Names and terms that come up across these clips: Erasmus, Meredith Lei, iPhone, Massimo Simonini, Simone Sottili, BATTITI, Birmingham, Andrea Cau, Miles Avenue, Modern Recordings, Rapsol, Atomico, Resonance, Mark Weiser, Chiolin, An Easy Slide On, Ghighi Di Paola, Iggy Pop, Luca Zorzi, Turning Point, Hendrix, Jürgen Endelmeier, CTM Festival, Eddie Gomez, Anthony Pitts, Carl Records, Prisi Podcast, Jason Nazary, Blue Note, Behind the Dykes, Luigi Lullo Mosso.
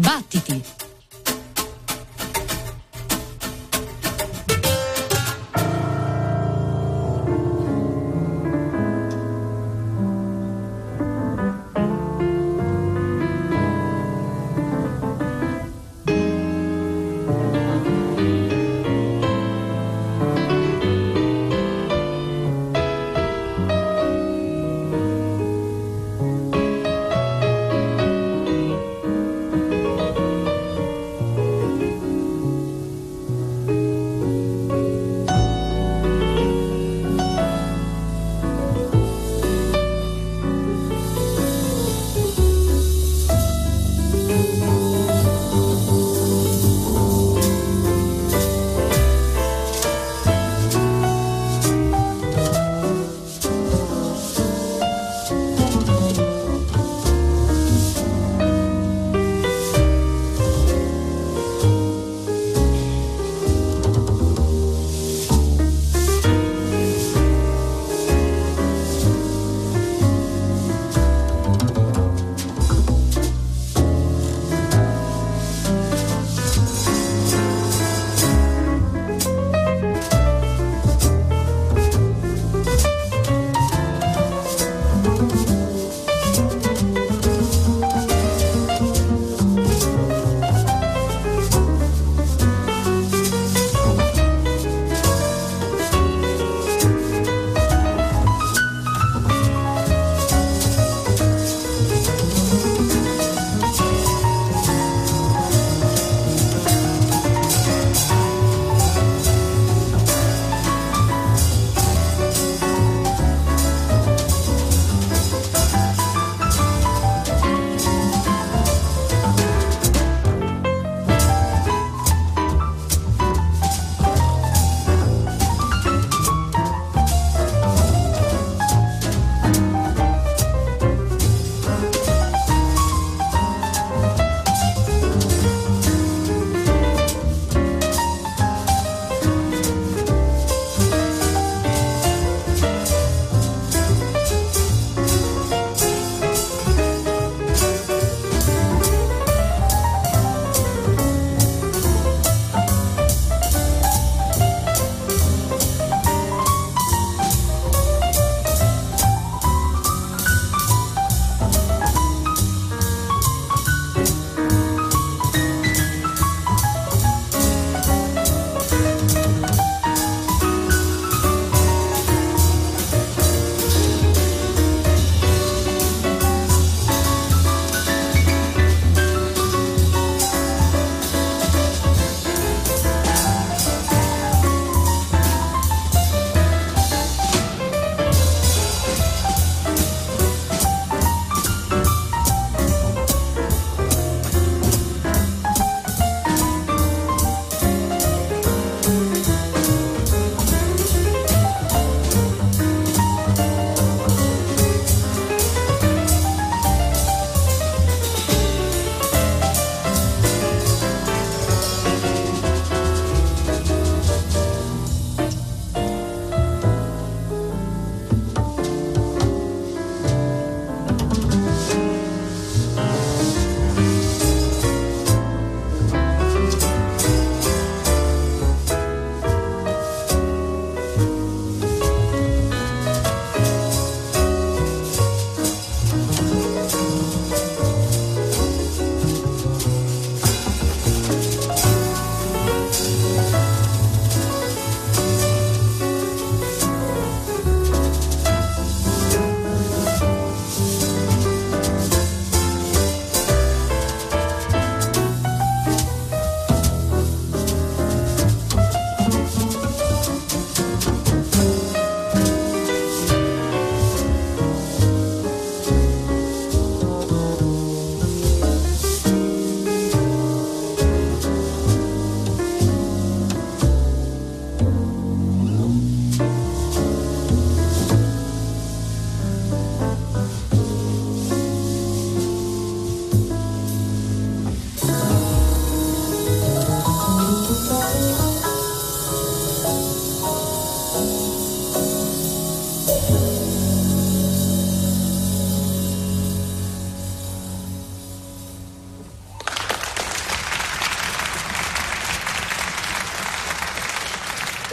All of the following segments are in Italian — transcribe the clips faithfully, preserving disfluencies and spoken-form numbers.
Battiti!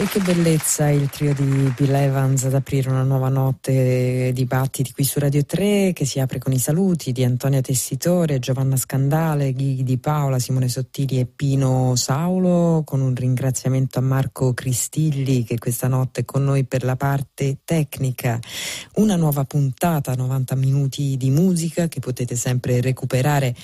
E che bellezza il trio di Bill Evans ad aprire una nuova notte di battiti qui su Radio tre, che si apre con i saluti di Antonia Tessitore, Giovanna Scandale, Ghighi Di Paola, Simone Sottili e Pino Saulo, con un ringraziamento a Marco Cristilli che questa notte è con noi per la parte tecnica. Una nuova puntata, novanta minuti di musica che potete sempre recuperare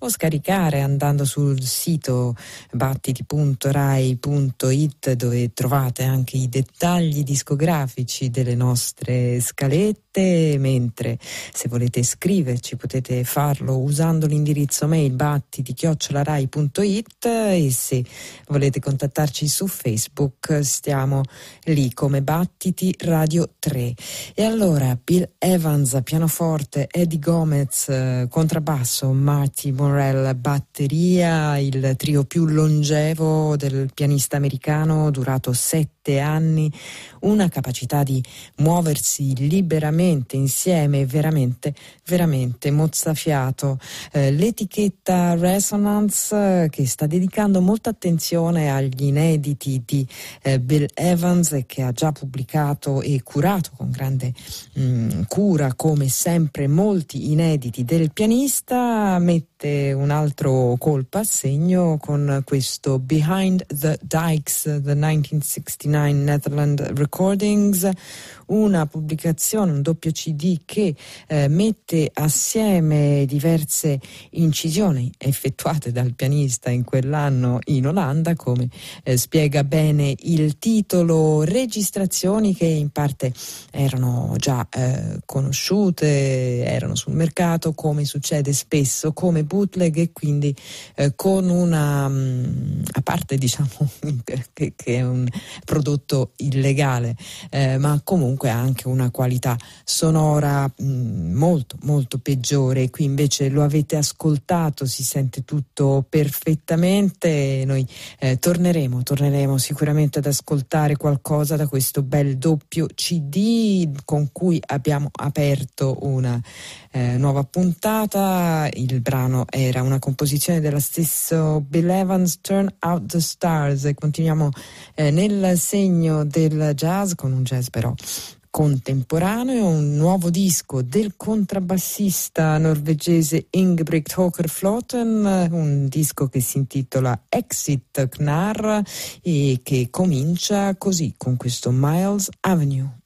o scaricare andando sul sito battiti punto rai punto it, dove trovate anche i dettagli discografici delle nostre scalette, mentre se volete scriverci potete farlo usando l'indirizzo mail battiti chiocciola rai punto it, e se volete contattarci su Facebook stiamo lì come Battiti Radio tre. E allora Bill Evans pianoforte, Eddie Gomez contrabbasso, Matti Mon batteria, il trio più longevo del pianista americano, durato sette anni, una capacità di muoversi liberamente insieme veramente veramente mozzafiato. Eh, l'etichetta Resonance, che sta dedicando molta attenzione agli inediti di eh, Bill Evans, e che ha già pubblicato e curato con grande mh, cura come sempre molti inediti del pianista, mette un altro colpo a segno con questo Behind the Dykes, the nineteen sixty-nine Netherland Recordings, una pubblicazione, un doppio C D che eh, mette assieme diverse incisioni effettuate dal pianista in quell'anno in Olanda, come eh, spiega bene il titolo, registrazioni che in parte erano già eh, conosciute, erano sul mercato, come succede spesso, come bootleg, e quindi eh, con una mh, a parte diciamo che, che è un prodotto illegale, eh, ma comunque ha anche una qualità sonora mh, molto molto peggiore. Qui invece lo avete ascoltato, si sente tutto perfettamente. Noi eh, torneremo torneremo sicuramente ad ascoltare qualcosa da questo bel doppio C D con cui abbiamo aperto una eh, nuova puntata. Il brano era una composizione della stessa Bill Evans, Turn Out The Stars, e continuiamo eh, nel segno del jazz, con un jazz però contemporaneo, un nuovo disco del contrabbassista norvegese Ingebrigt Håker Flaten, un disco che si intitola Exit Knarr e che comincia così con questo Miles Avenue.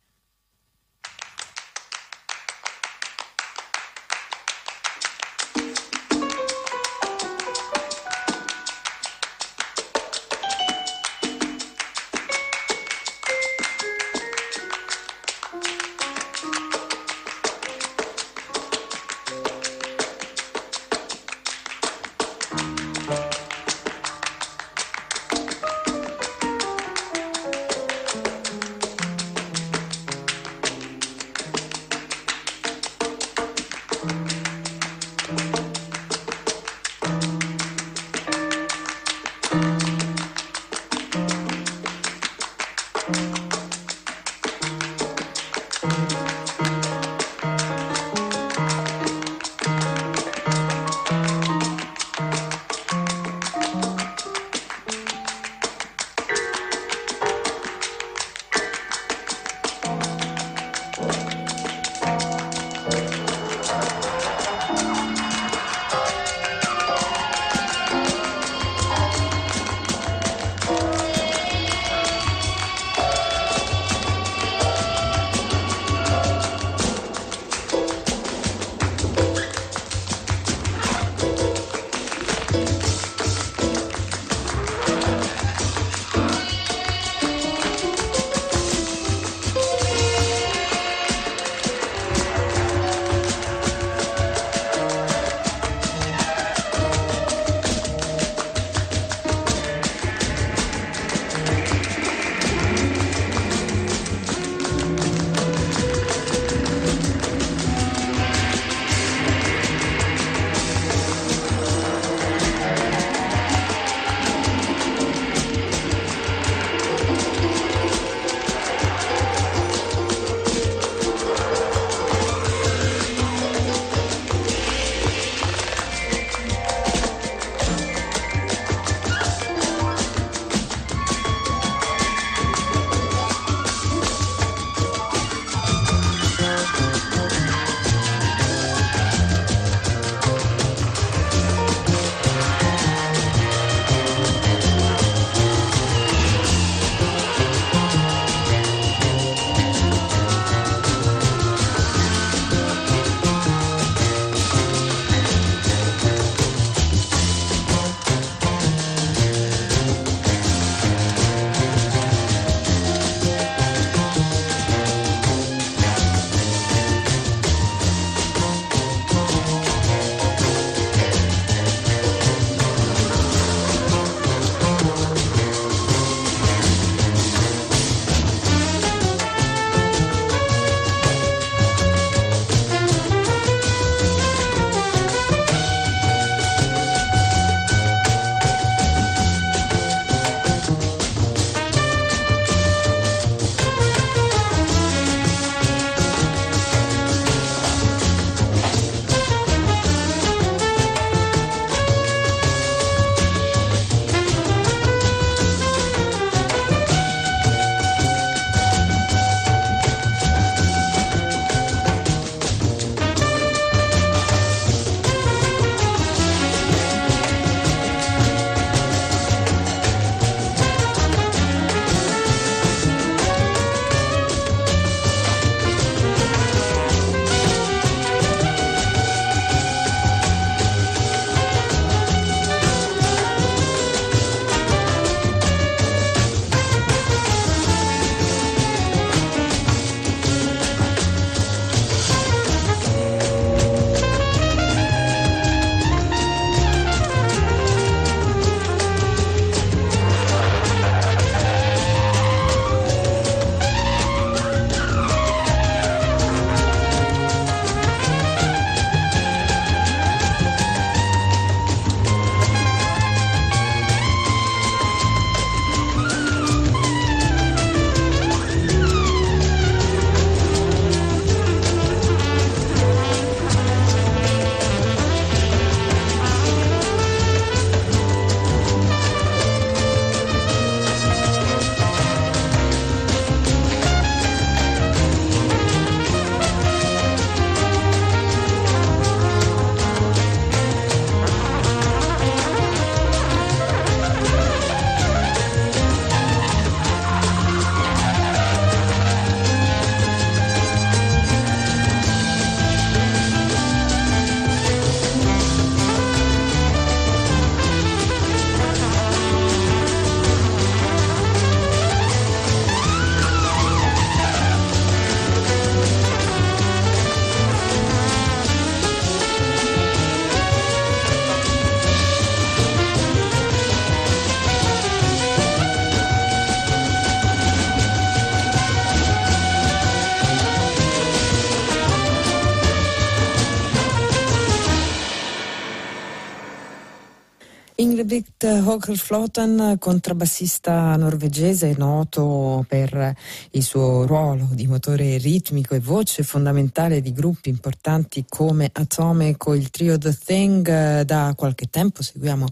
Ingebrigt Håker Flaten, contrabbassista norvegese noto per il suo ruolo di motore ritmico e voce fondamentale di gruppi importanti come Atomico, il trio The Thing. Da qualche tempo seguiamo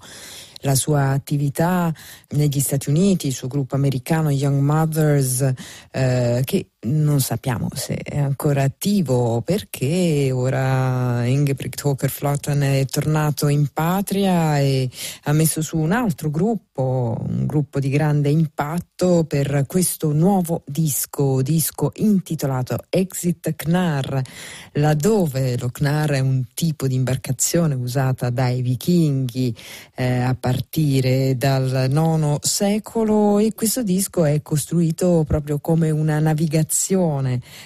la sua attività negli Stati Uniti, il suo gruppo americano Young Mothers, eh, che non sappiamo se è ancora attivo, perché ora Ingebrigt Håker Flaten è tornato in patria e ha messo su un altro gruppo, un gruppo di grande impatto per questo nuovo disco, disco intitolato Exit Knarr, laddove lo Knarr è un tipo di imbarcazione usata dai vichinghi eh, a partire dal nono secolo, e questo disco è costruito proprio come una navigazione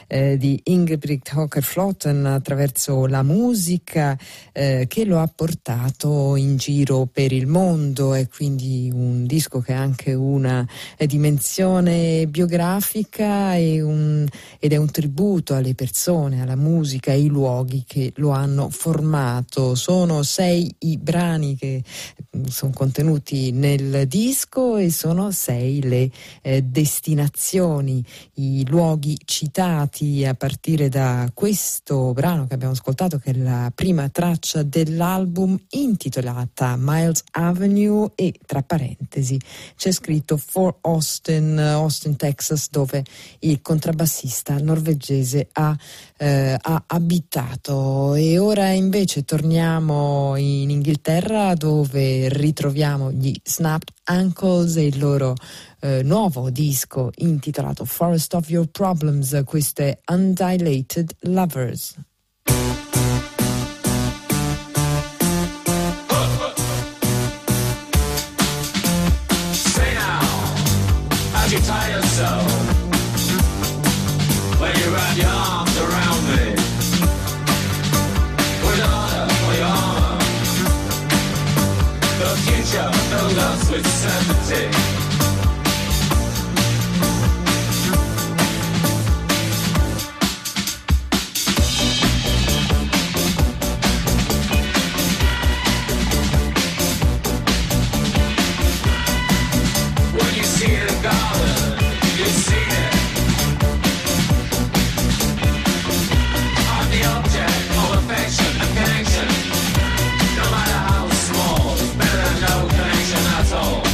Eh, di Ingebrigt Håker Flaten attraverso la musica eh, che lo ha portato in giro per il mondo. È quindi un disco che ha anche una eh, dimensione biografica e un, ed è un tributo alle persone, alla musica, ai luoghi che lo hanno formato. Sono sei i brani che sono contenuti nel disco e sono sei le eh, destinazioni, i luoghi citati, a partire da questo brano che abbiamo ascoltato, che è la prima traccia dell'album, intitolata Miles Avenue, e tra parentesi c'è scritto For Austin, Austin, Texas, dove il contrabbassista norvegese ha, eh, ha abitato. E ora invece torniamo in Inghilterra, dove ritroviamo gli Snapped Ankles e il loro eh, nuovo disco intitolato Forest of Your Problems. Questo è Undilated Lovers. Say now, as you tire so, when you run your arms around me, with an honor for your honor, the future filled us with certainty. Connection, no matter how small, there's better than no connection at all.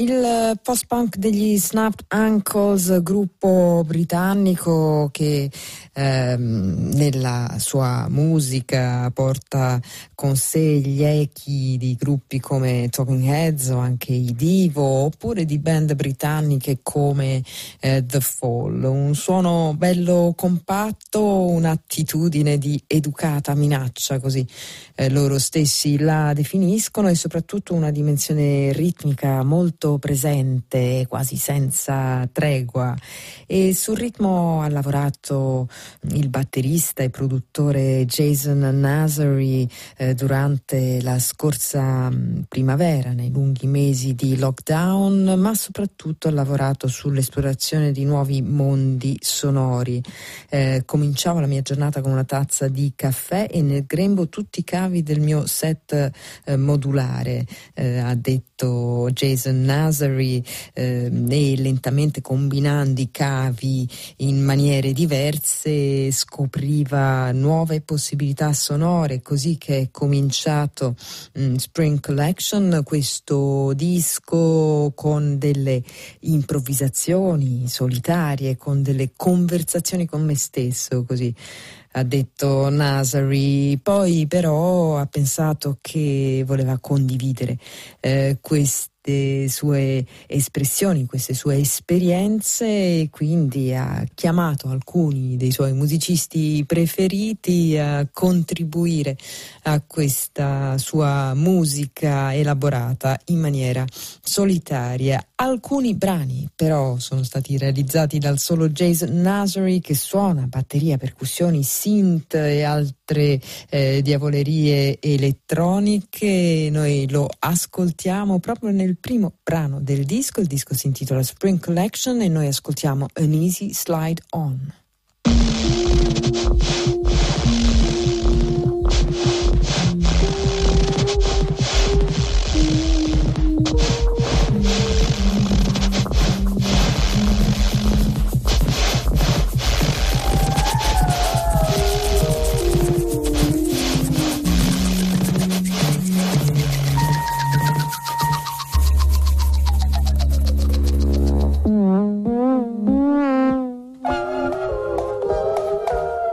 Il post-punk degli Snapped Ankles, gruppo britannico che ehm, nella sua musica porta con sé gli echi di gruppi come Talking Heads o anche i Divo, oppure di band britanniche come eh, The Fall. Un suono bello compatto, un'attitudine di educata minaccia, così eh, loro stessi la definiscono, e soprattutto una dimensione ritmica molto presente, quasi senza tregua, e sul ritmo ha lavorato il batterista e produttore Jason Nazary eh, durante la scorsa primavera, nei lunghi mesi di lockdown, ma soprattutto ha lavorato sull'esplorazione di nuovi mondi sonori. Eh, cominciavo la mia giornata con una tazza di caffè e nel grembo tutti i cavi del mio set eh, modulare, eh, ha detto Jason Nazary. Nazary, eh, e lentamente combinando i cavi in maniere diverse scopriva nuove possibilità sonore, così che è cominciato mh, Spring Collection, questo disco con delle improvvisazioni solitarie, con delle conversazioni con me stesso, così ha detto Nazary. Poi però ha pensato che voleva condividere eh, questi sue espressioni, queste sue esperienze, e quindi ha chiamato alcuni dei suoi musicisti preferiti a contribuire a questa sua musica elaborata in maniera solitaria. Alcuni brani però sono stati realizzati dal solo Jason Nazary, che suona batteria, percussioni, synth e altre eh, diavolerie elettroniche. Noi lo ascoltiamo proprio nel primo brano del disco. Il disco si intitola Spring Collection e noi ascoltiamo An Easy Slide On.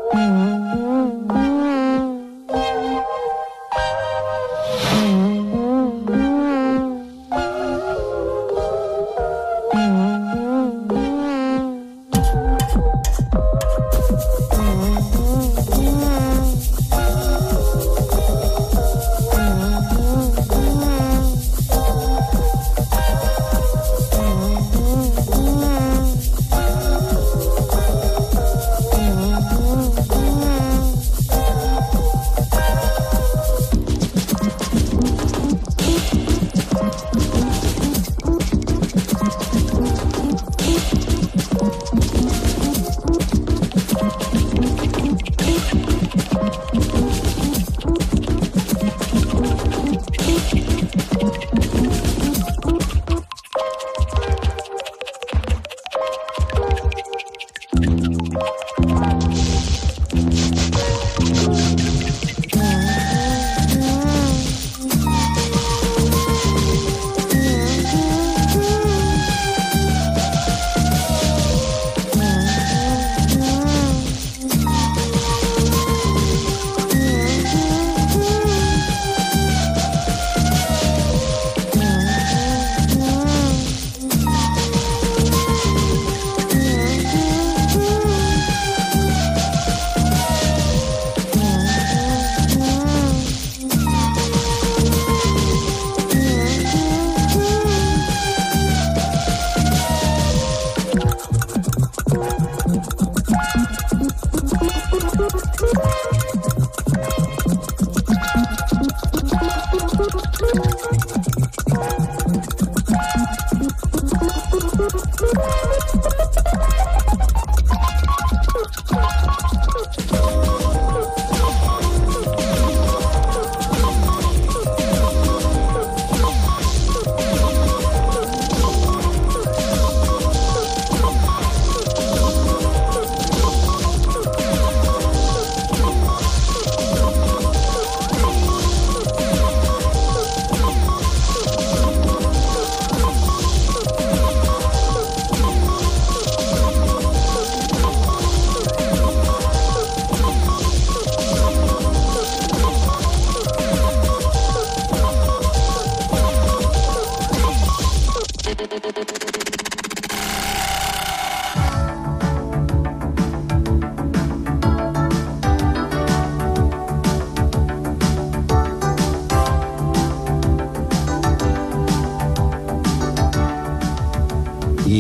Thank you.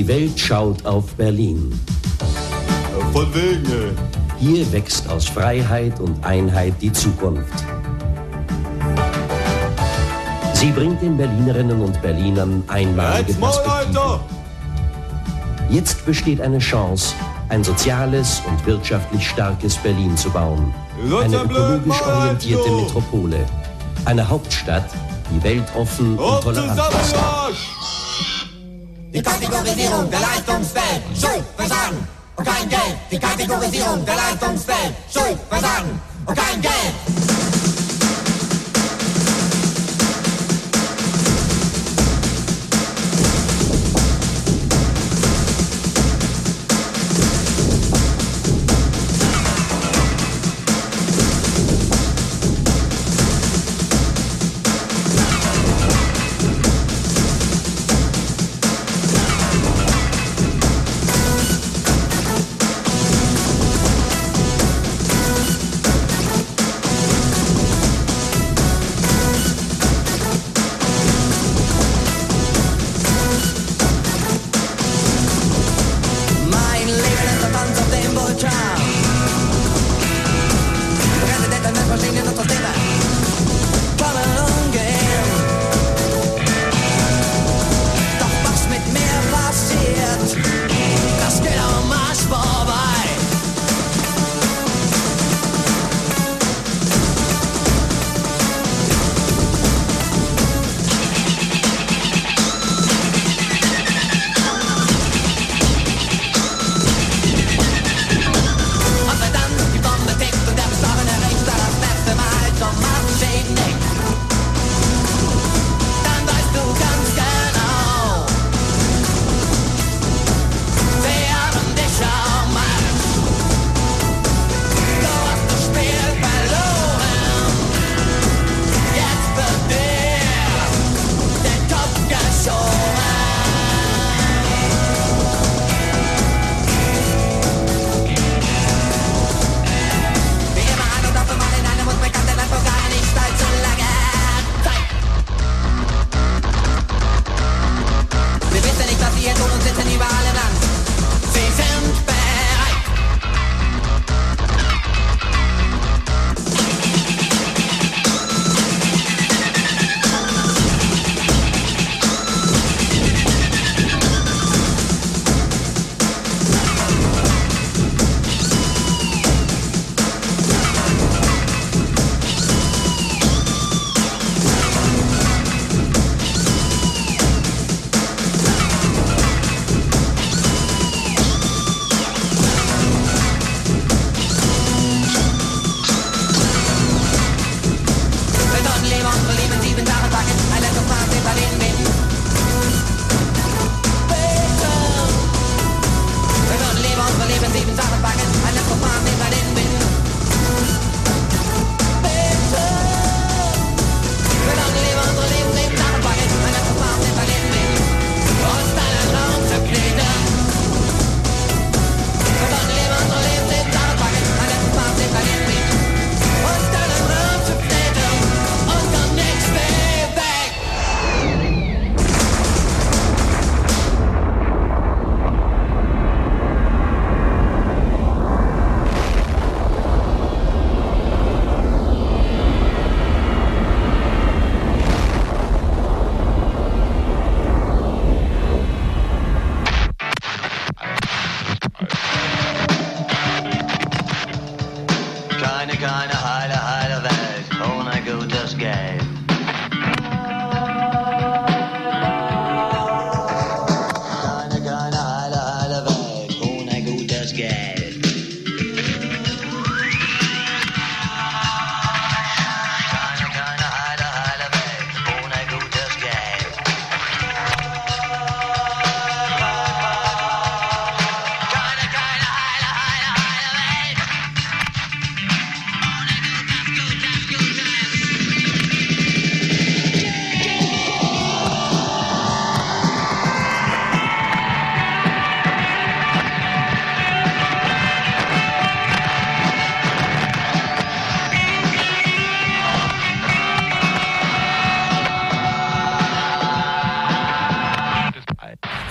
Die Welt schaut auf Berlin. Von wegen. Hier wächst aus Freiheit und Einheit die Zukunft. Sie bringt den Berlinerinnen und Berlinern einmalige Perspektive. Jetzt besteht eine Chance, ein soziales und wirtschaftlich starkes Berlin zu bauen. Eine ökologisch orientierte Metropole. Eine Hauptstadt, die weltoffen und tolerant ist. Die Kategorisierung der Leistungswelt, Schuld, Versagen und kein Geld. Die Kategorisierung der Leistungswelt, Schuld, Versagen und kein Geld.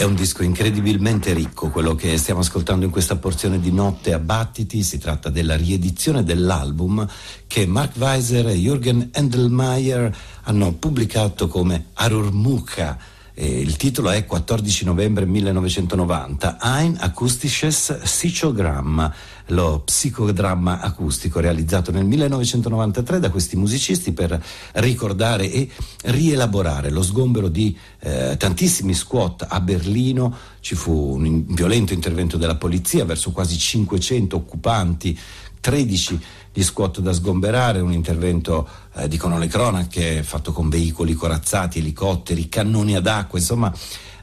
un disco incredibilmente ricco, quello che stiamo ascoltando in questa porzione di Notte a Battiti. Si tratta della riedizione dell'album che Mark Weiser e Jürgen Endelmeier hanno pubblicato come Arurmuka. Eh, il titolo è quattordici novembre millenovecentonovanta, Ein akustisches Psychogramm, lo psicodramma acustico realizzato nel millenovecentonovantatré da questi musicisti per ricordare e rielaborare lo sgombero di eh, tantissimi squat a Berlino. Ci fu un violento intervento della polizia verso quasi cinquecento occupanti, tredici gli squat da sgomberare, un intervento, eh, dicono le cronache, fatto con veicoli corazzati, elicotteri, cannoni ad acqua, insomma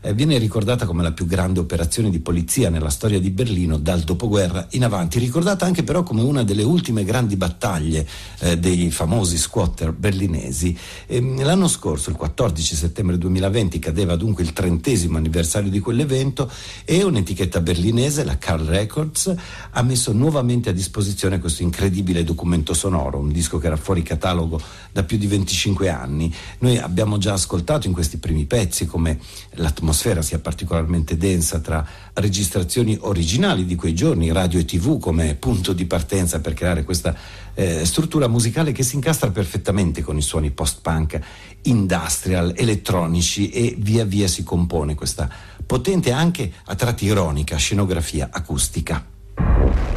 eh, viene ricordata come la più grande operazione di polizia nella storia di Berlino dal dopoguerra in avanti, ricordata anche però come una delle ultime grandi battaglie eh, dei famosi squatter berlinesi. E, l'anno scorso, il quattordici settembre duemilaventi, cadeva dunque il trentesimo anniversario di quell'evento e un'etichetta berlinese, la Carl Records, ha messo nuovamente a disposizione questo incredibile documento sonoro, un disco che era fuori catalogo da più di venticinque anni. Noi abbiamo già ascoltato in questi primi pezzi come l'atmosfera sia particolarmente densa tra registrazioni originali di quei giorni, radio e tv come punto di partenza per creare questa eh, struttura musicale che si incastra perfettamente con i suoni post-punk, industrial, elettronici, e via via si compone questa potente, anche a tratti ironica, scenografia acustica.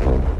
Oh.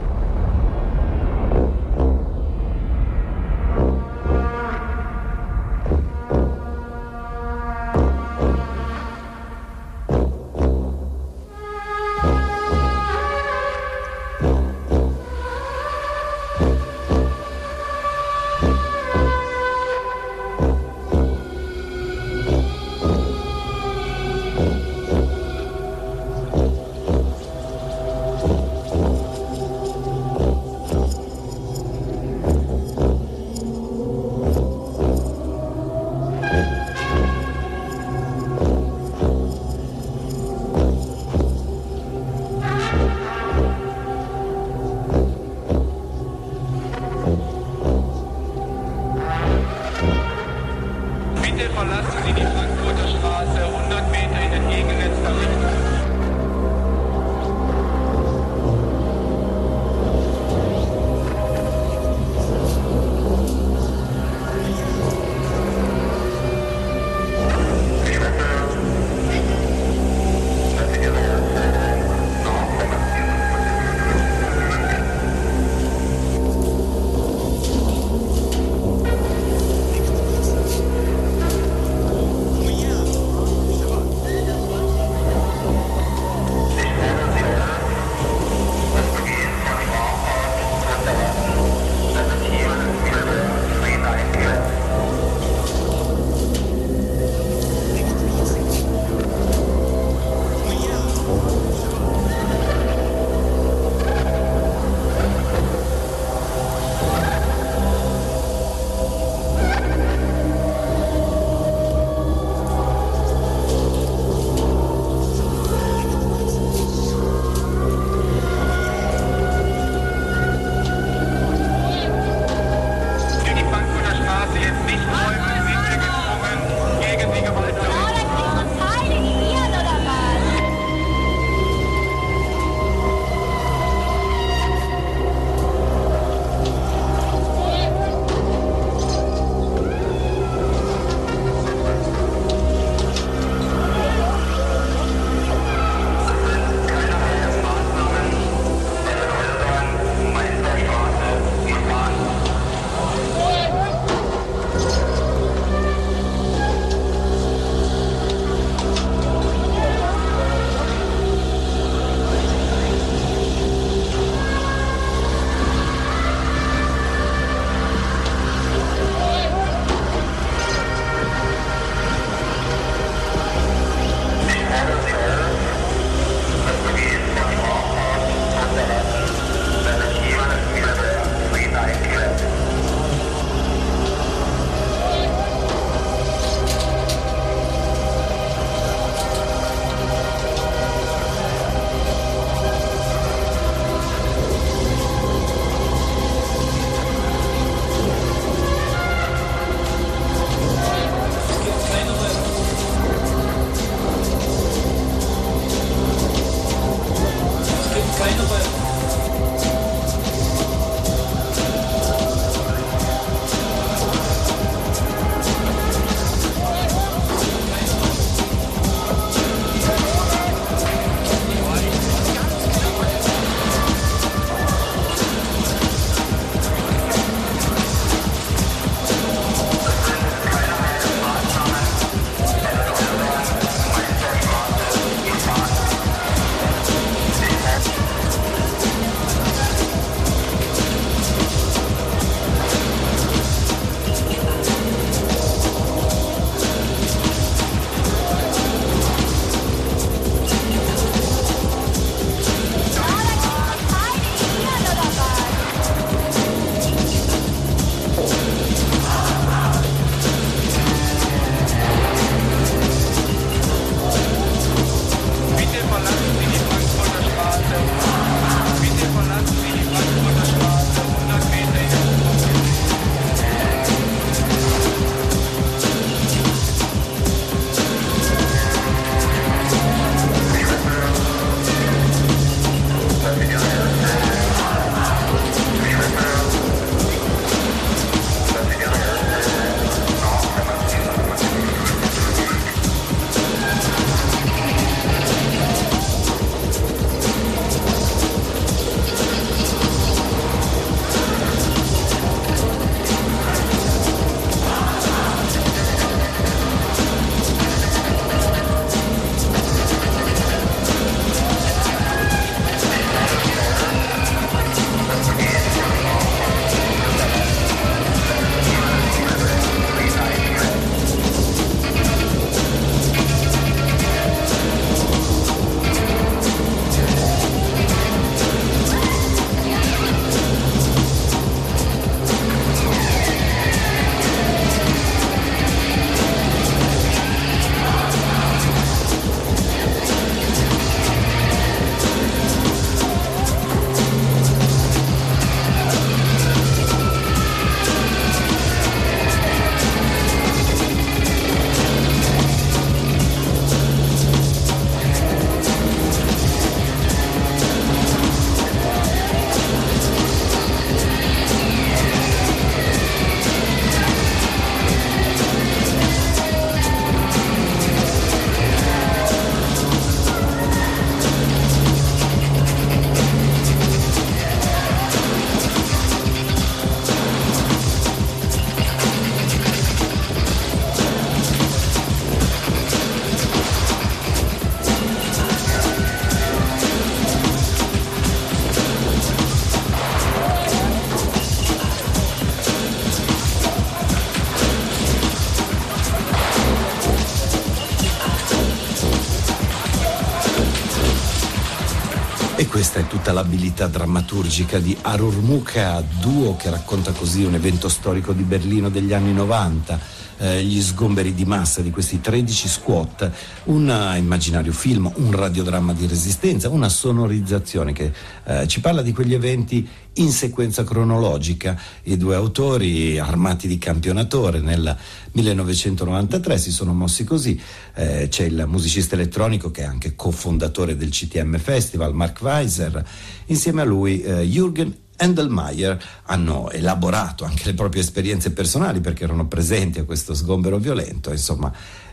questa è tutta l'abilità drammaturgica di Arurmuka, duo che racconta così un evento storico di Berlino degli anni novanta, eh, gli sgomberi di massa di questi tredici squat, un immaginario film, un radiodramma di resistenza, una sonorizzazione che eh, ci parla di quegli eventi in sequenza cronologica. I due autori, armati di campionatore, nel millenovecentonovantatré si sono mossi così. Eh, c'è il musicista elettronico che è anche cofondatore del C T M Festival, Mark Weiser. Insieme a lui eh, Jürgen Endelmeier hanno elaborato anche le proprie esperienze personali, perché erano presenti a questo sgombero violento. Insomma,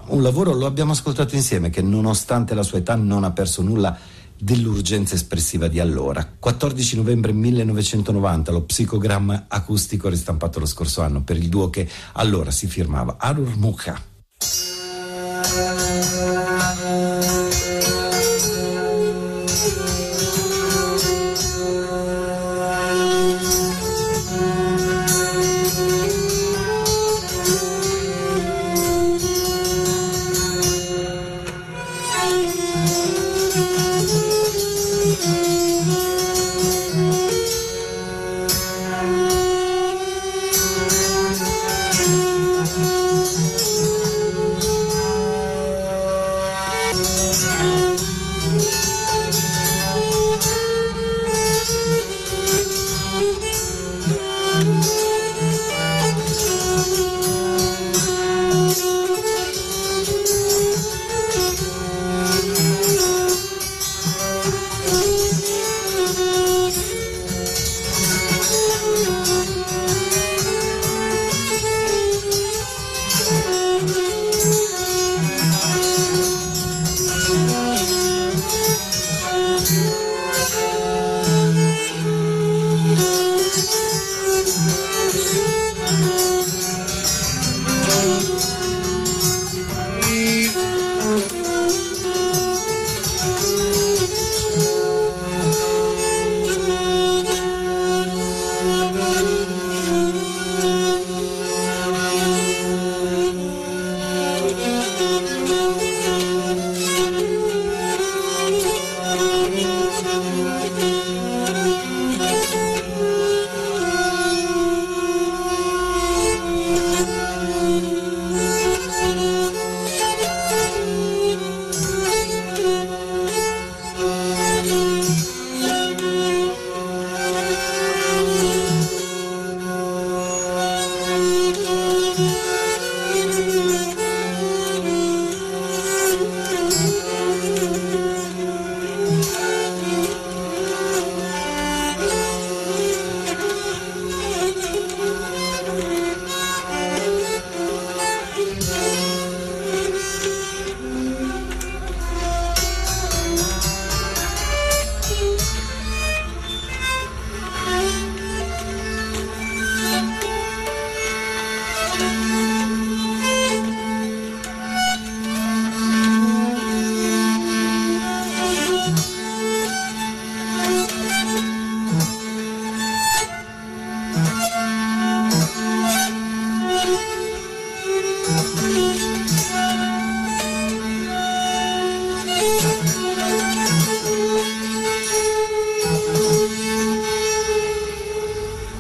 un lavoro, lo abbiamo ascoltato insieme, che nonostante la sua età non ha perso nulla dell'urgenza espressiva di allora. quattordici novembre millenovecentonovanta, lo psicogramma acustico ristampato lo scorso anno per il duo che allora si firmava Arurmuka.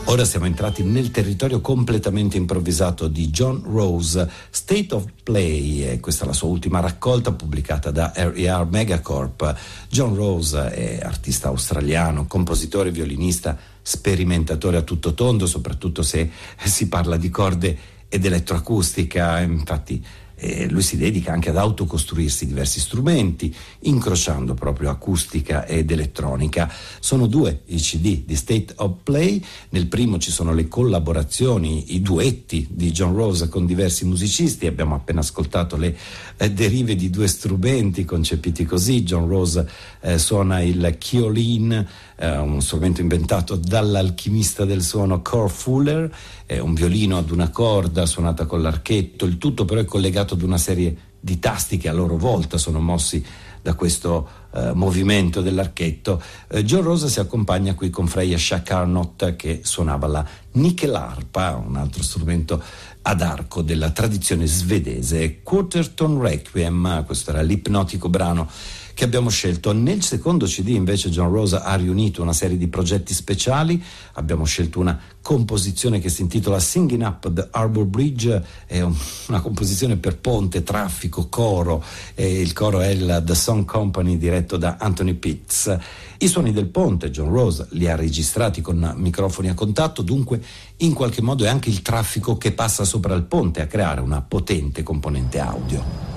Ora siamo entrati nel territorio completamente improvvisato di Jon Rose, State of Play, questa è la sua ultima raccolta pubblicata da R E R Megacorp. Jon Rose è artista australiano, compositore, violinista, sperimentatore a tutto tondo, soprattutto se si parla di corde ed elettroacustica. Infatti Eh, lui si dedica anche ad autocostruirsi diversi strumenti, incrociando proprio acustica ed elettronica. Sono due i C D di State of Play. Nel primo ci sono le collaborazioni, i duetti di Jon Rose con diversi musicisti. Abbiamo appena ascoltato le eh, derive di due strumenti concepiti così. Jon Rose eh, suona il chiolin, eh, uno strumento inventato dall'alchimista del suono Cor Fuller, eh, un violino ad una corda suonata con l'archetto. Il tutto però è collegato ad una serie di tasti che a loro volta sono mossi da questo eh, movimento dell'archetto. Eh, Jon Rose si accompagna qui con Freya Shakarnot, che suonava la nickelarpa, un altro strumento ad arco della tradizione svedese. Quarterton Requiem, questo era l'ipnotico brano che abbiamo scelto. Nel secondo C D invece Jon Rose ha riunito una serie di progetti speciali. Abbiamo scelto una composizione che si intitola Singing Up the Harbour Bridge, è una composizione per ponte, traffico, coro, e il coro è il The Song Company diretto da Anthony Pitts. I suoni del ponte Jon Rose li ha registrati con microfoni a contatto, dunque in qualche modo è anche il traffico che passa sopra il ponte a creare una potente componente audio.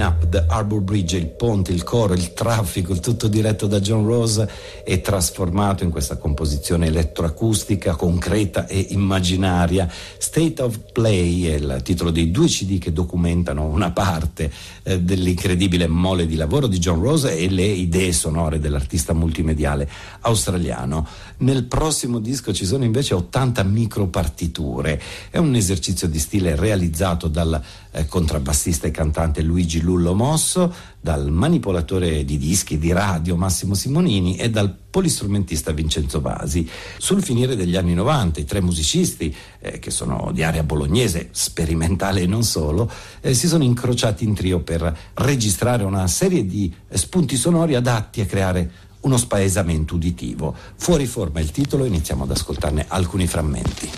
Blowing Up the Harbour Bridge, il ponte, il coro, il traffico, il tutto diretto da Jon Rose, è trasformato in questa composizione elettroacustica concreta e immaginaria. State of Play è il titolo dei due C D che documentano una parte eh, dell'incredibile mole di lavoro di Jon Rose e le idee sonore dell'artista multimediale australiano. Nel prossimo disco ci sono invece ottanta micropartiture. È un esercizio di stile realizzato dal eh, contrabbassista e cantante Luigi Lullo Mosso, dal manipolatore di dischi di radio Massimo Simonini e dal polistrumentista Vincenzo Basi. Sul finire degli anni novanta i tre musicisti, eh, che sono di area bolognese, sperimentale e non solo, eh, si sono incrociati in trio per registrare una serie di spunti sonori adatti a creare uno spaesamento uditivo. Fuori forma è il titolo, iniziamo ad ascoltarne alcuni frammenti.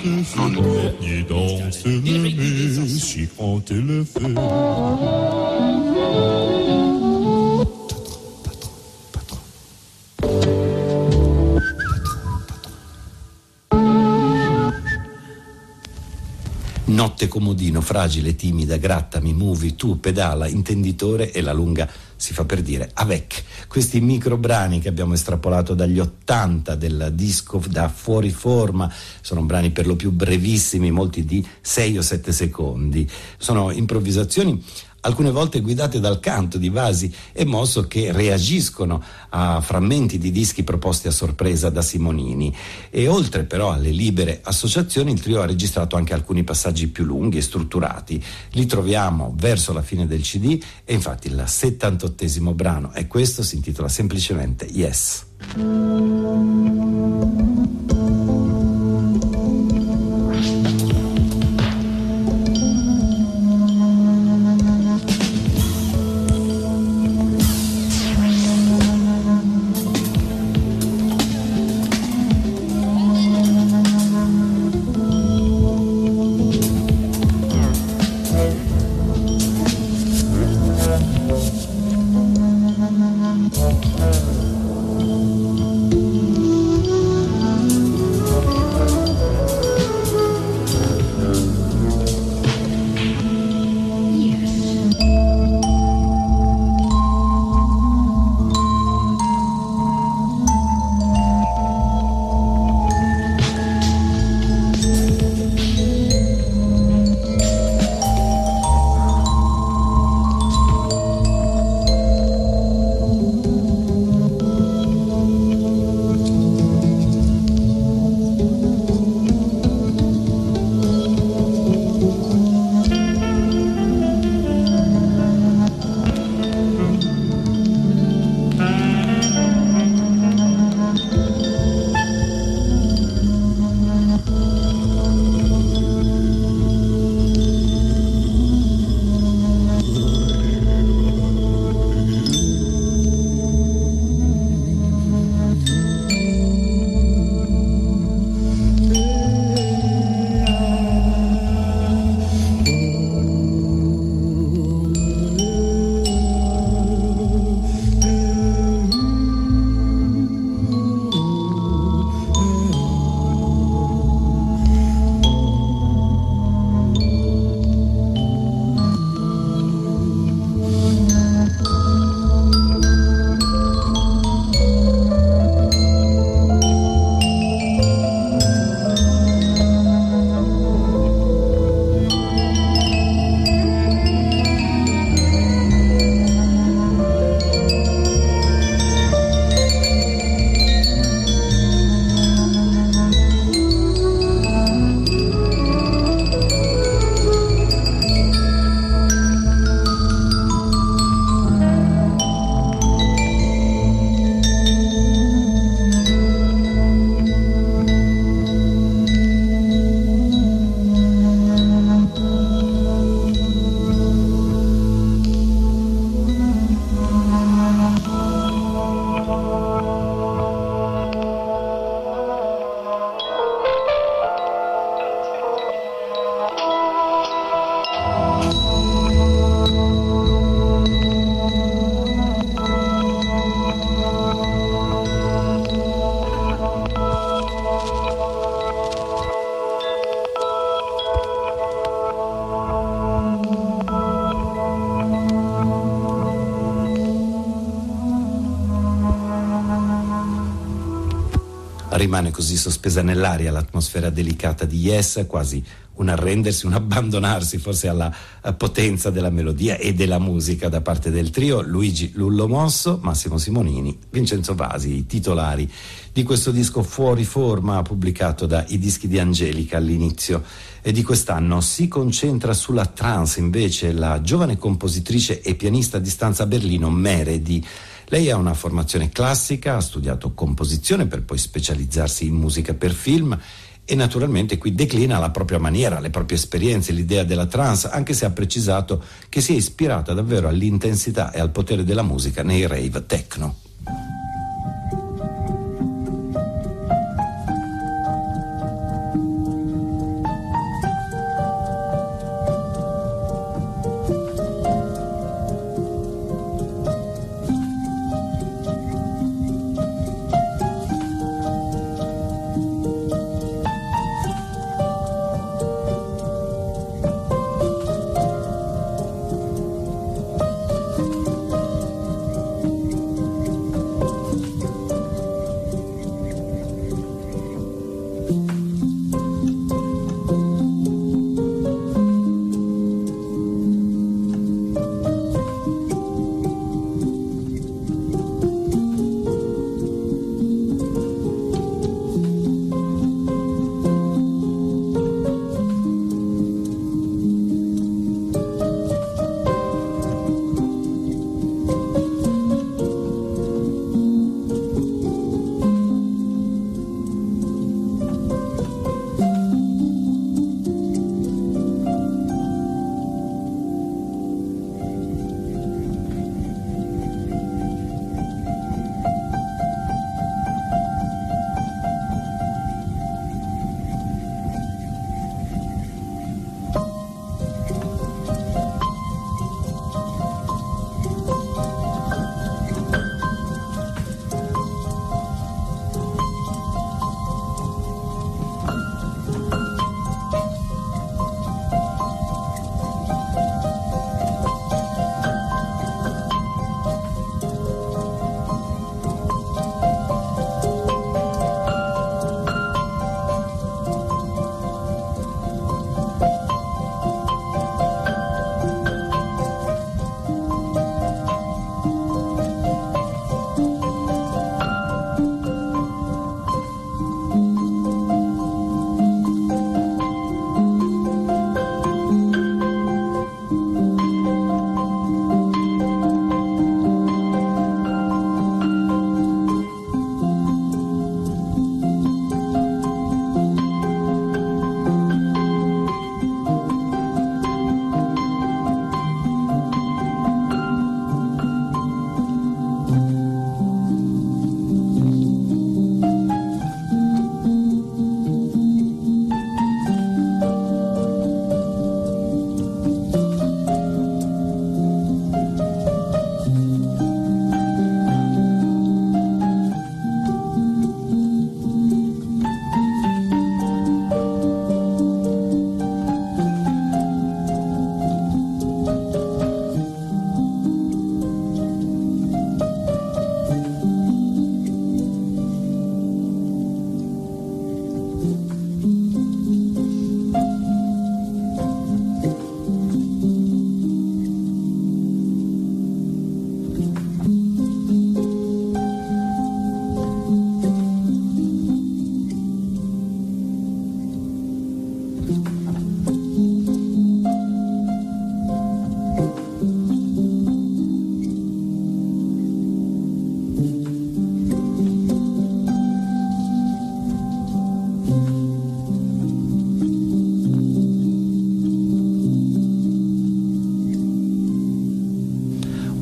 que ce dernier danse le mais si grand est le feu. Notte comodino, fragile, timida, grattami, muovi, tu, pedala, intenditore e la lunga, si fa per dire, avec. Questi microbrani che abbiamo estrapolato dagli ottanta del disco da Fuori Forma, sono brani per lo più brevissimi, molti di sei o sette secondi. Sono improvvisazioni alcune volte guidate dal canto di Vasi e Mosso, che reagiscono a frammenti di dischi proposti a sorpresa da Simonini. E oltre però alle libere associazioni, il trio ha registrato anche alcuni passaggi più lunghi e strutturati. Li troviamo verso la fine del C D e infatti il settantottesimo brano è questo, si intitola semplicemente Yes. Rimane così sospesa nell'aria l'atmosfera delicata di Yes, quasi un arrendersi, un abbandonarsi forse alla potenza della melodia e della musica da parte del trio Luigi Lullo Mosso, Massimo Simonini, Vincenzo Vasi, i titolari di questo disco Fuori Forma, pubblicato da I Dischi di Angelica all'inizio e di quest'anno. Si concentra sulla trance invece la giovane compositrice e pianista di stanza a Berlino Meredith. Lei ha una formazione classica, ha studiato composizione per poi specializzarsi in musica per film e naturalmente qui declina alla propria maniera, le proprie esperienze, l'idea della trance, anche se ha precisato che si è ispirata davvero all'intensità e al potere della musica nei rave techno.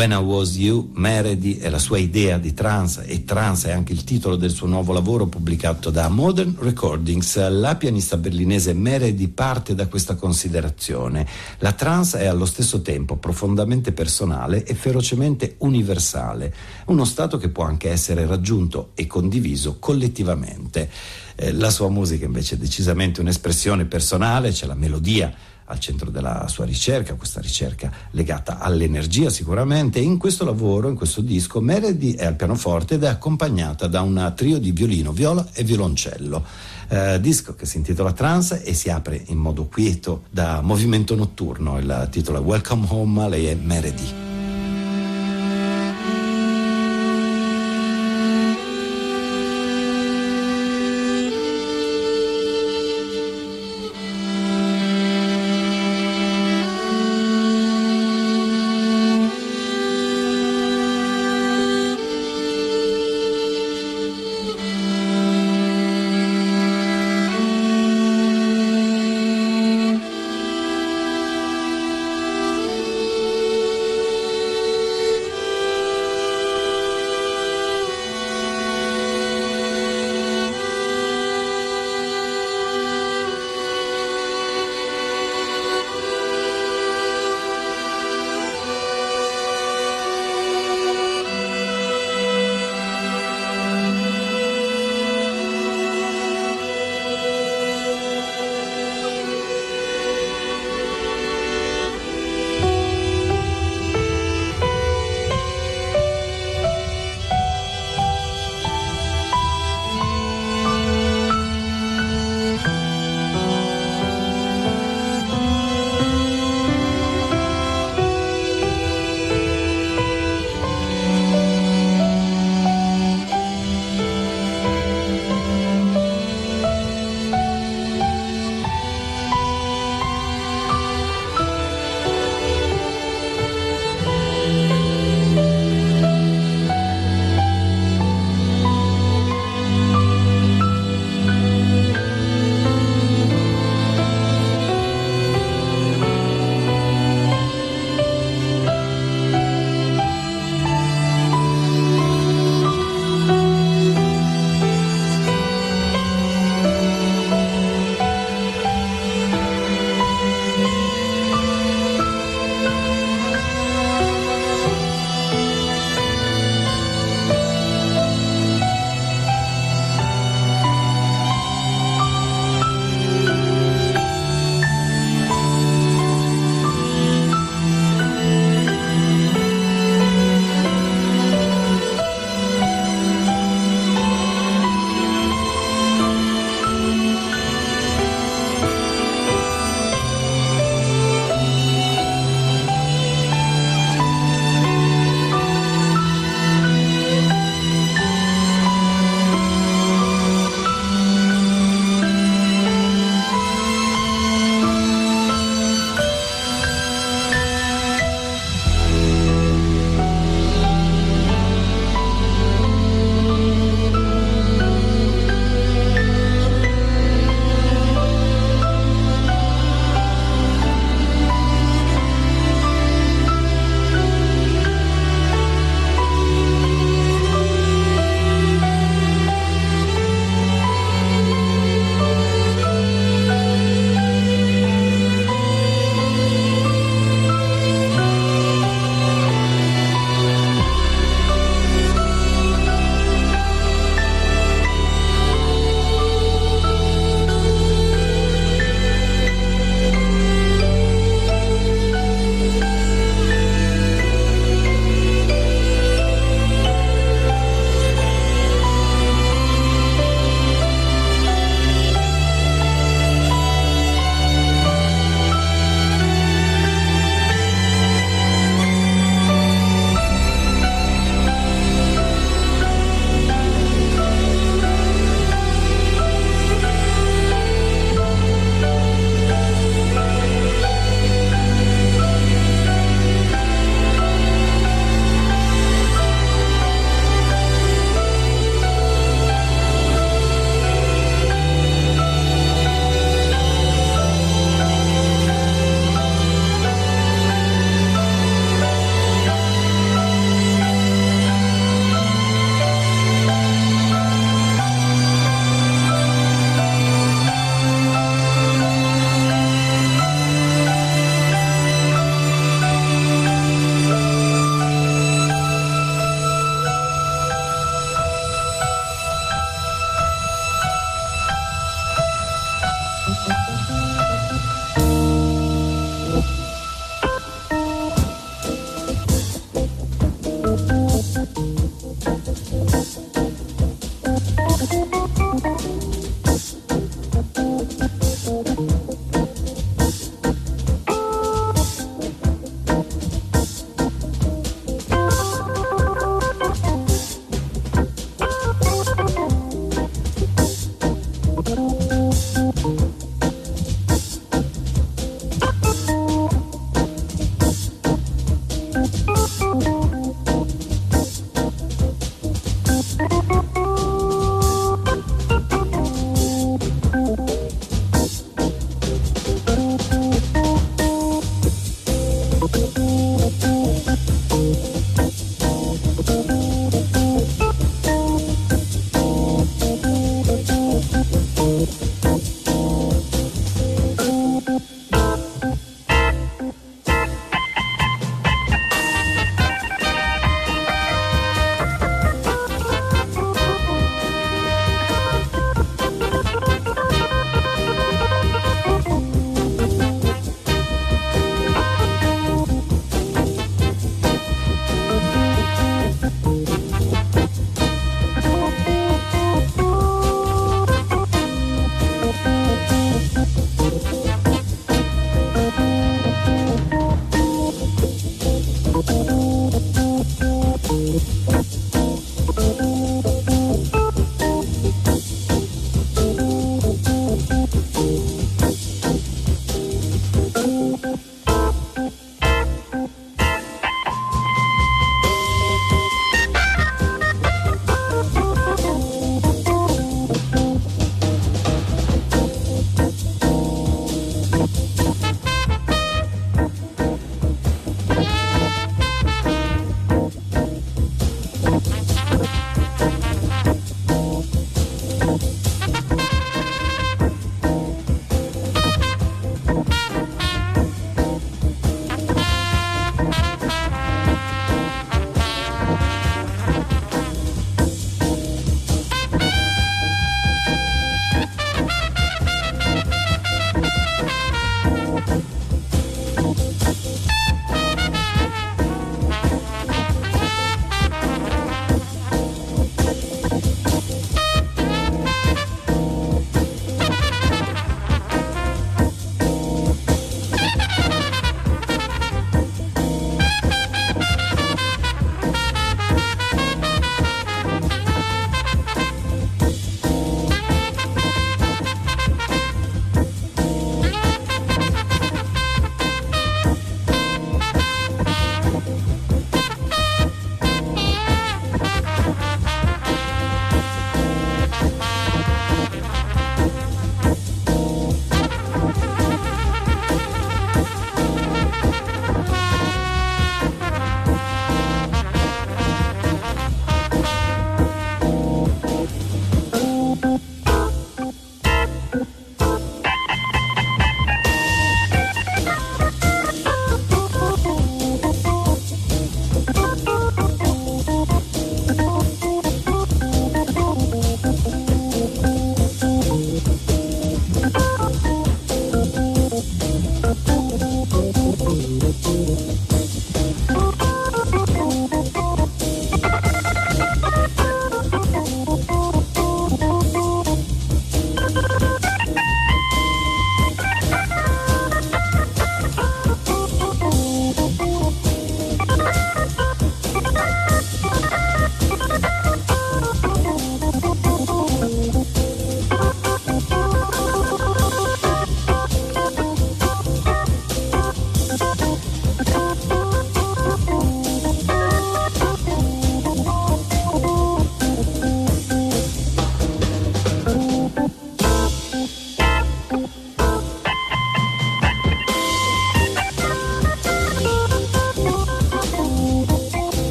When I Was You, Meredith e la sua idea di trance, e trance è anche il titolo del suo nuovo lavoro pubblicato da Modern Recordings. La pianista berlinese Meredith parte da questa considerazione: la trance è allo stesso tempo profondamente personale e ferocemente universale, uno stato che può anche essere raggiunto e condiviso collettivamente. Eh, la sua musica invece è decisamente un'espressione personale, c'è la melodia al centro della sua ricerca, questa ricerca legata all'energia sicuramente. In questo lavoro, in questo disco, Meredith è al pianoforte ed è accompagnata da un trio di violino, viola e violoncello. Eh, disco che si intitola Trance e si apre in modo quieto da Movimento Notturno, il titolo è Welcome Home, lei è Meredith.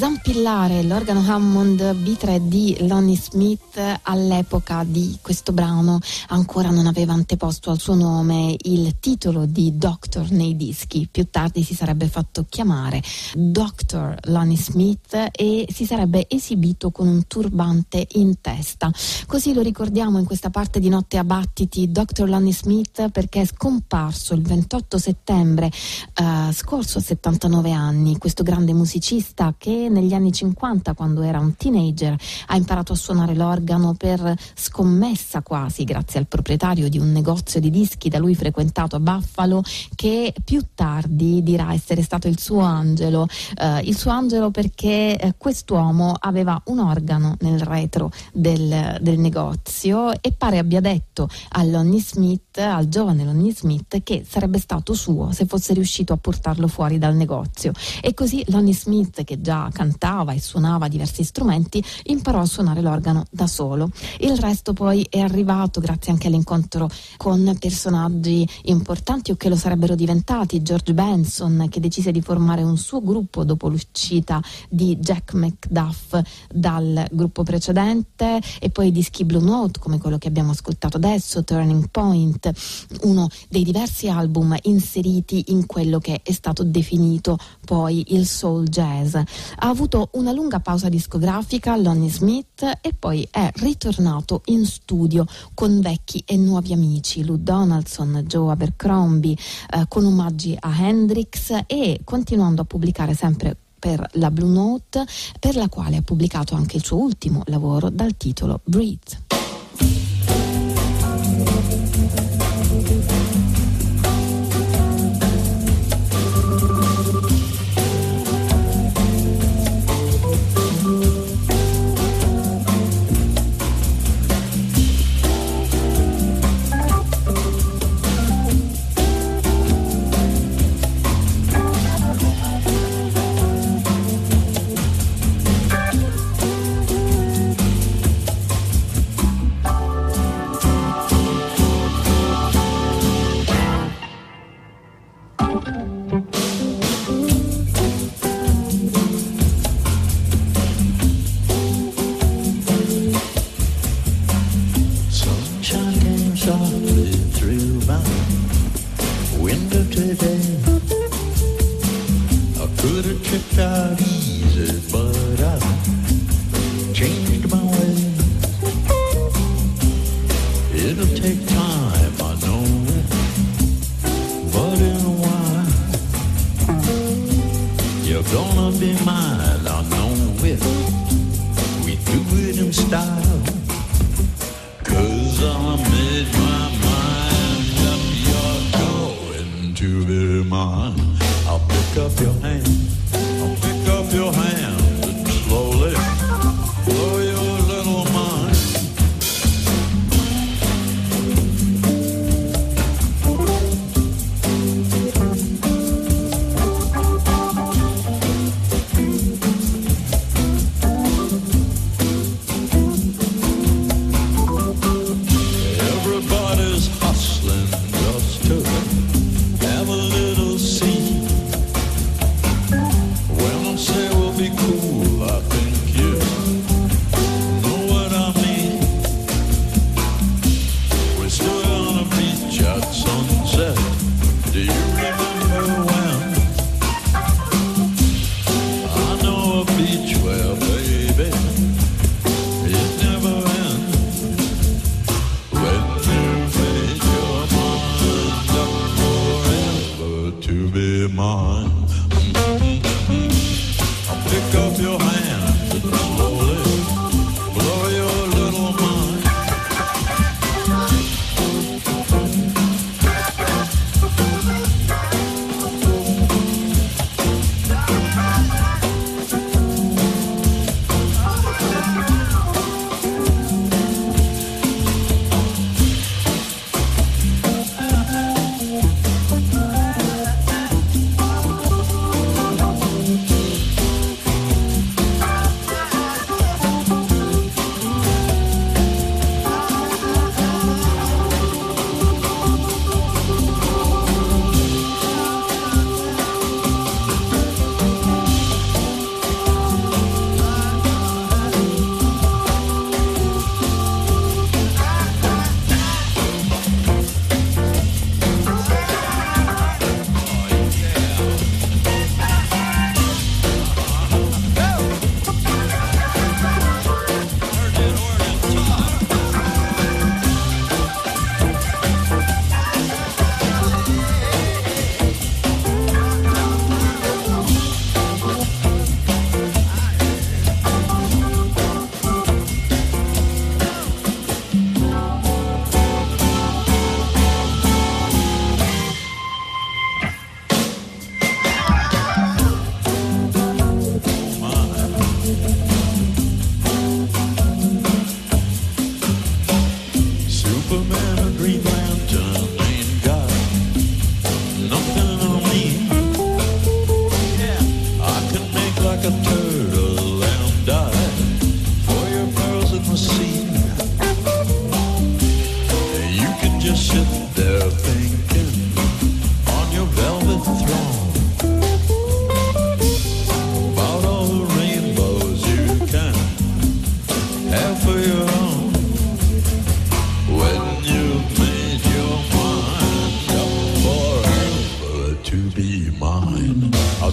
zampillare l'organo Hammond B tre di Lonnie Smith. All'epoca di questo brano ancora non aveva anteposto al suo nome il titolo di Doctor nei dischi, più tardi si sarebbe fatto chiamare Doctor Lonnie Smith e si sarebbe esibito con un turbante in testa. Così lo ricordiamo in questa parte di Notte a Battiti, Doctor Lonnie Smith, perché è scomparso il ventotto settembre eh, scorso a settantanove anni, questo grande musicista che negli anni cinquanta, quando era un teenager, ha imparato a suonare l'organo per scommessa quasi, grazie al proprietario di un negozio di dischi da lui frequentato a Buffalo, che più tardi dirà essere stato il suo angelo, eh, il suo angelo perché eh, quest'uomo aveva un organo nel retro del, del negozio e pare abbia detto a Lonnie Smith, al giovane Lonnie Smith, che sarebbe stato suo se fosse riuscito a portarlo fuori dal negozio. E così Lonnie Smith, che già cantava e suonava diversi strumenti, imparò a suonare l'organo da solo. Il resto poi è arrivato grazie anche all'incontro con personaggi importanti o che lo sarebbero diventati. George Benson, che decise di formare un suo gruppo dopo l'uscita di Jack McDuff dal gruppo precedente, e poi i dischi Blue Note come quello che abbiamo ascoltato adesso, Turning Point, uno dei diversi album inseriti in quello che è stato definito poi il soul jazz. Ha avuto una lunga pausa discografica Lonnie Smith e poi è ritornato in studio con vecchi e nuovi amici, Lou Donaldson, Joe Abercrombie, eh, con omaggi a Hendrix e continuando a pubblicare sempre per la Blue Note, per la quale ha pubblicato anche il suo ultimo lavoro dal titolo Breathe.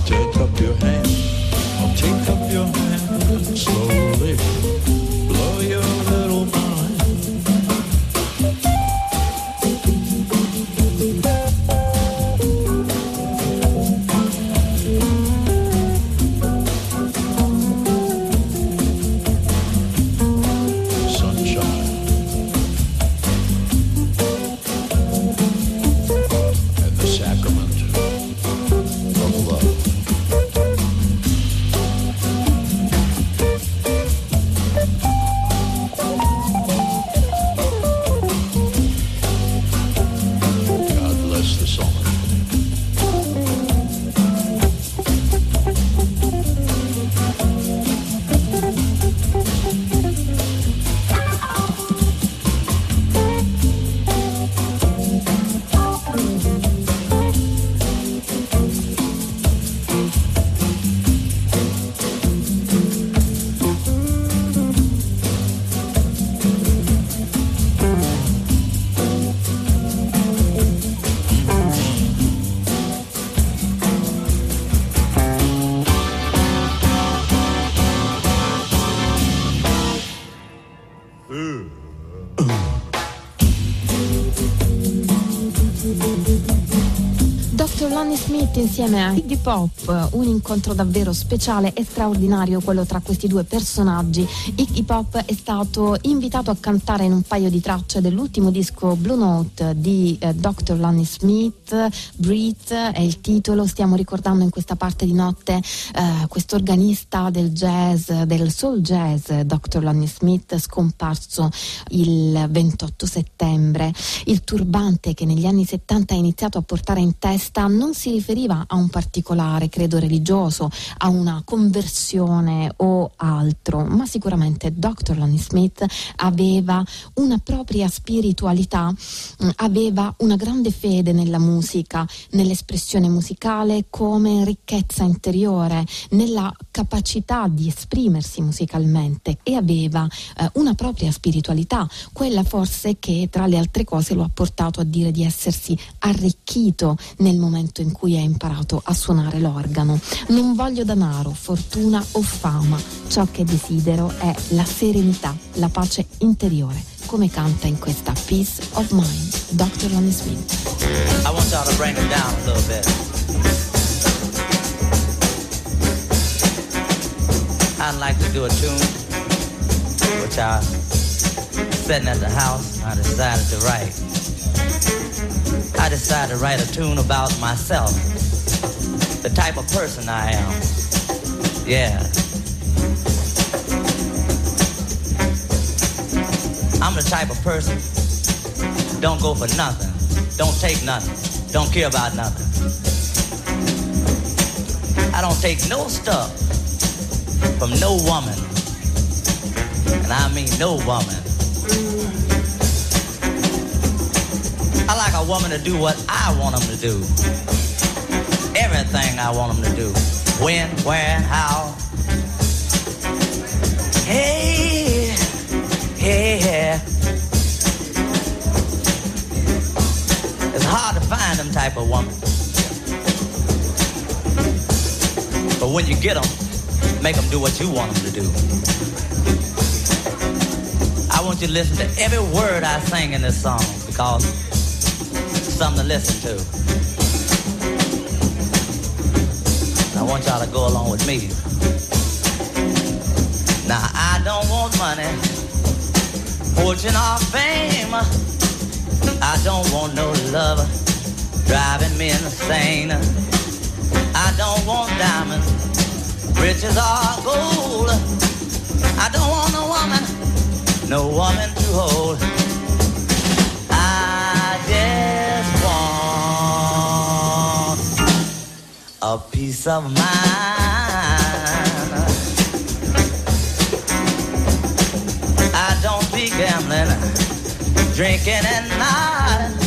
Take up your hand, I'll take up your hand and slowly blow your little mind. Smith insieme a Iggy Pop, un incontro davvero speciale e straordinario quello tra questi due personaggi. Iggy Pop è stato invitato a cantare in un paio di tracce dell'ultimo disco Blue Note di eh, Doctor Lonnie Smith. Breathe è il titolo. Stiamo ricordando in questa parte di notte eh, questo organista del jazz, del soul jazz, Doctor Lonnie Smith, scomparso il ventotto settembre. Il turbante che negli anni settanta ha iniziato a portare in testa non si riferiva a un particolare credo religioso, a una conversione o altro, ma sicuramente Doctor Lonnie Smith aveva una propria spiritualità, aveva una grande fede nella musica, nell'espressione musicale come ricchezza interiore, nella capacità di esprimersi musicalmente, e aveva eh, una propria spiritualità, quella forse che tra le altre cose lo ha portato a dire di essersi arricchito nel momento in cui cui ha imparato a suonare l'organo. Non voglio denaro, fortuna o fama, ciò che desidero è la serenità, la pace interiore, come canta in questa Peace of Mind Doctor Lonnie Smith. I want y'all to bring it down a little bit. I'd like to do a tune which I, sitting at the house, I decided to write. I decided to write a tune about myself, the type of person I am. Yeah. I'm the type of person, don't go for nothing, don't take nothing, don't care about nothing. I don't take no stuff from no woman, and I mean no woman. I like a woman to do what I want them to do. Everything I want them to do. When, where, how. Hey, hey, yeah. It's hard to find them type of woman. But when you get them, make them do what you want them to do. I want you to listen to every word I sing in this song, because something to listen to. And I want y'all to go along with me. Now, I don't want money, fortune or fame. I don't want no lover driving me insane. I don't want diamonds, riches or gold. I don't want no woman, no woman to hold. A peace of mind. I don't be gambling, drinking and nodding.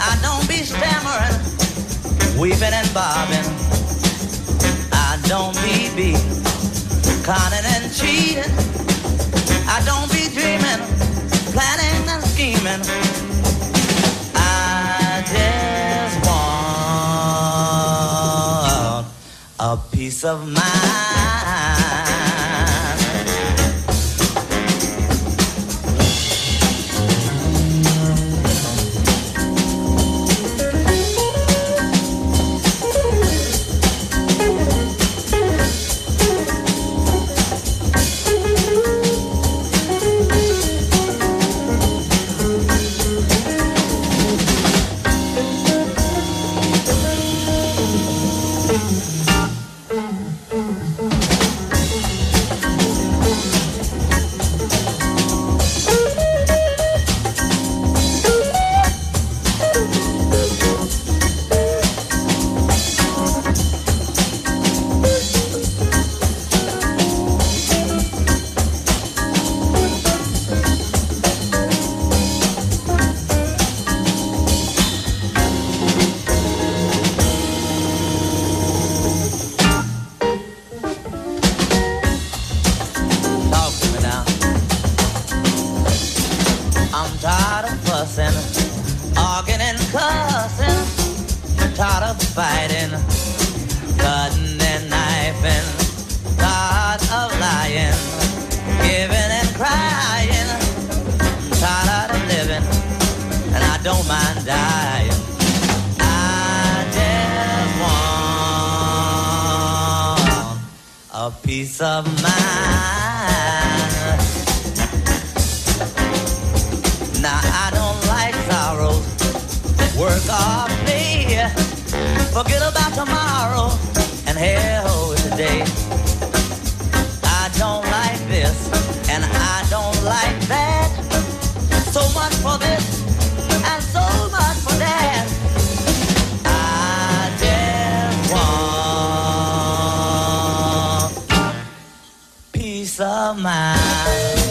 I don't be stammering, weeping and bobbing. I don't be beating, conning and cheating. I don't be dreaming, planning and scheming. I just peace of mind. Peace of mind.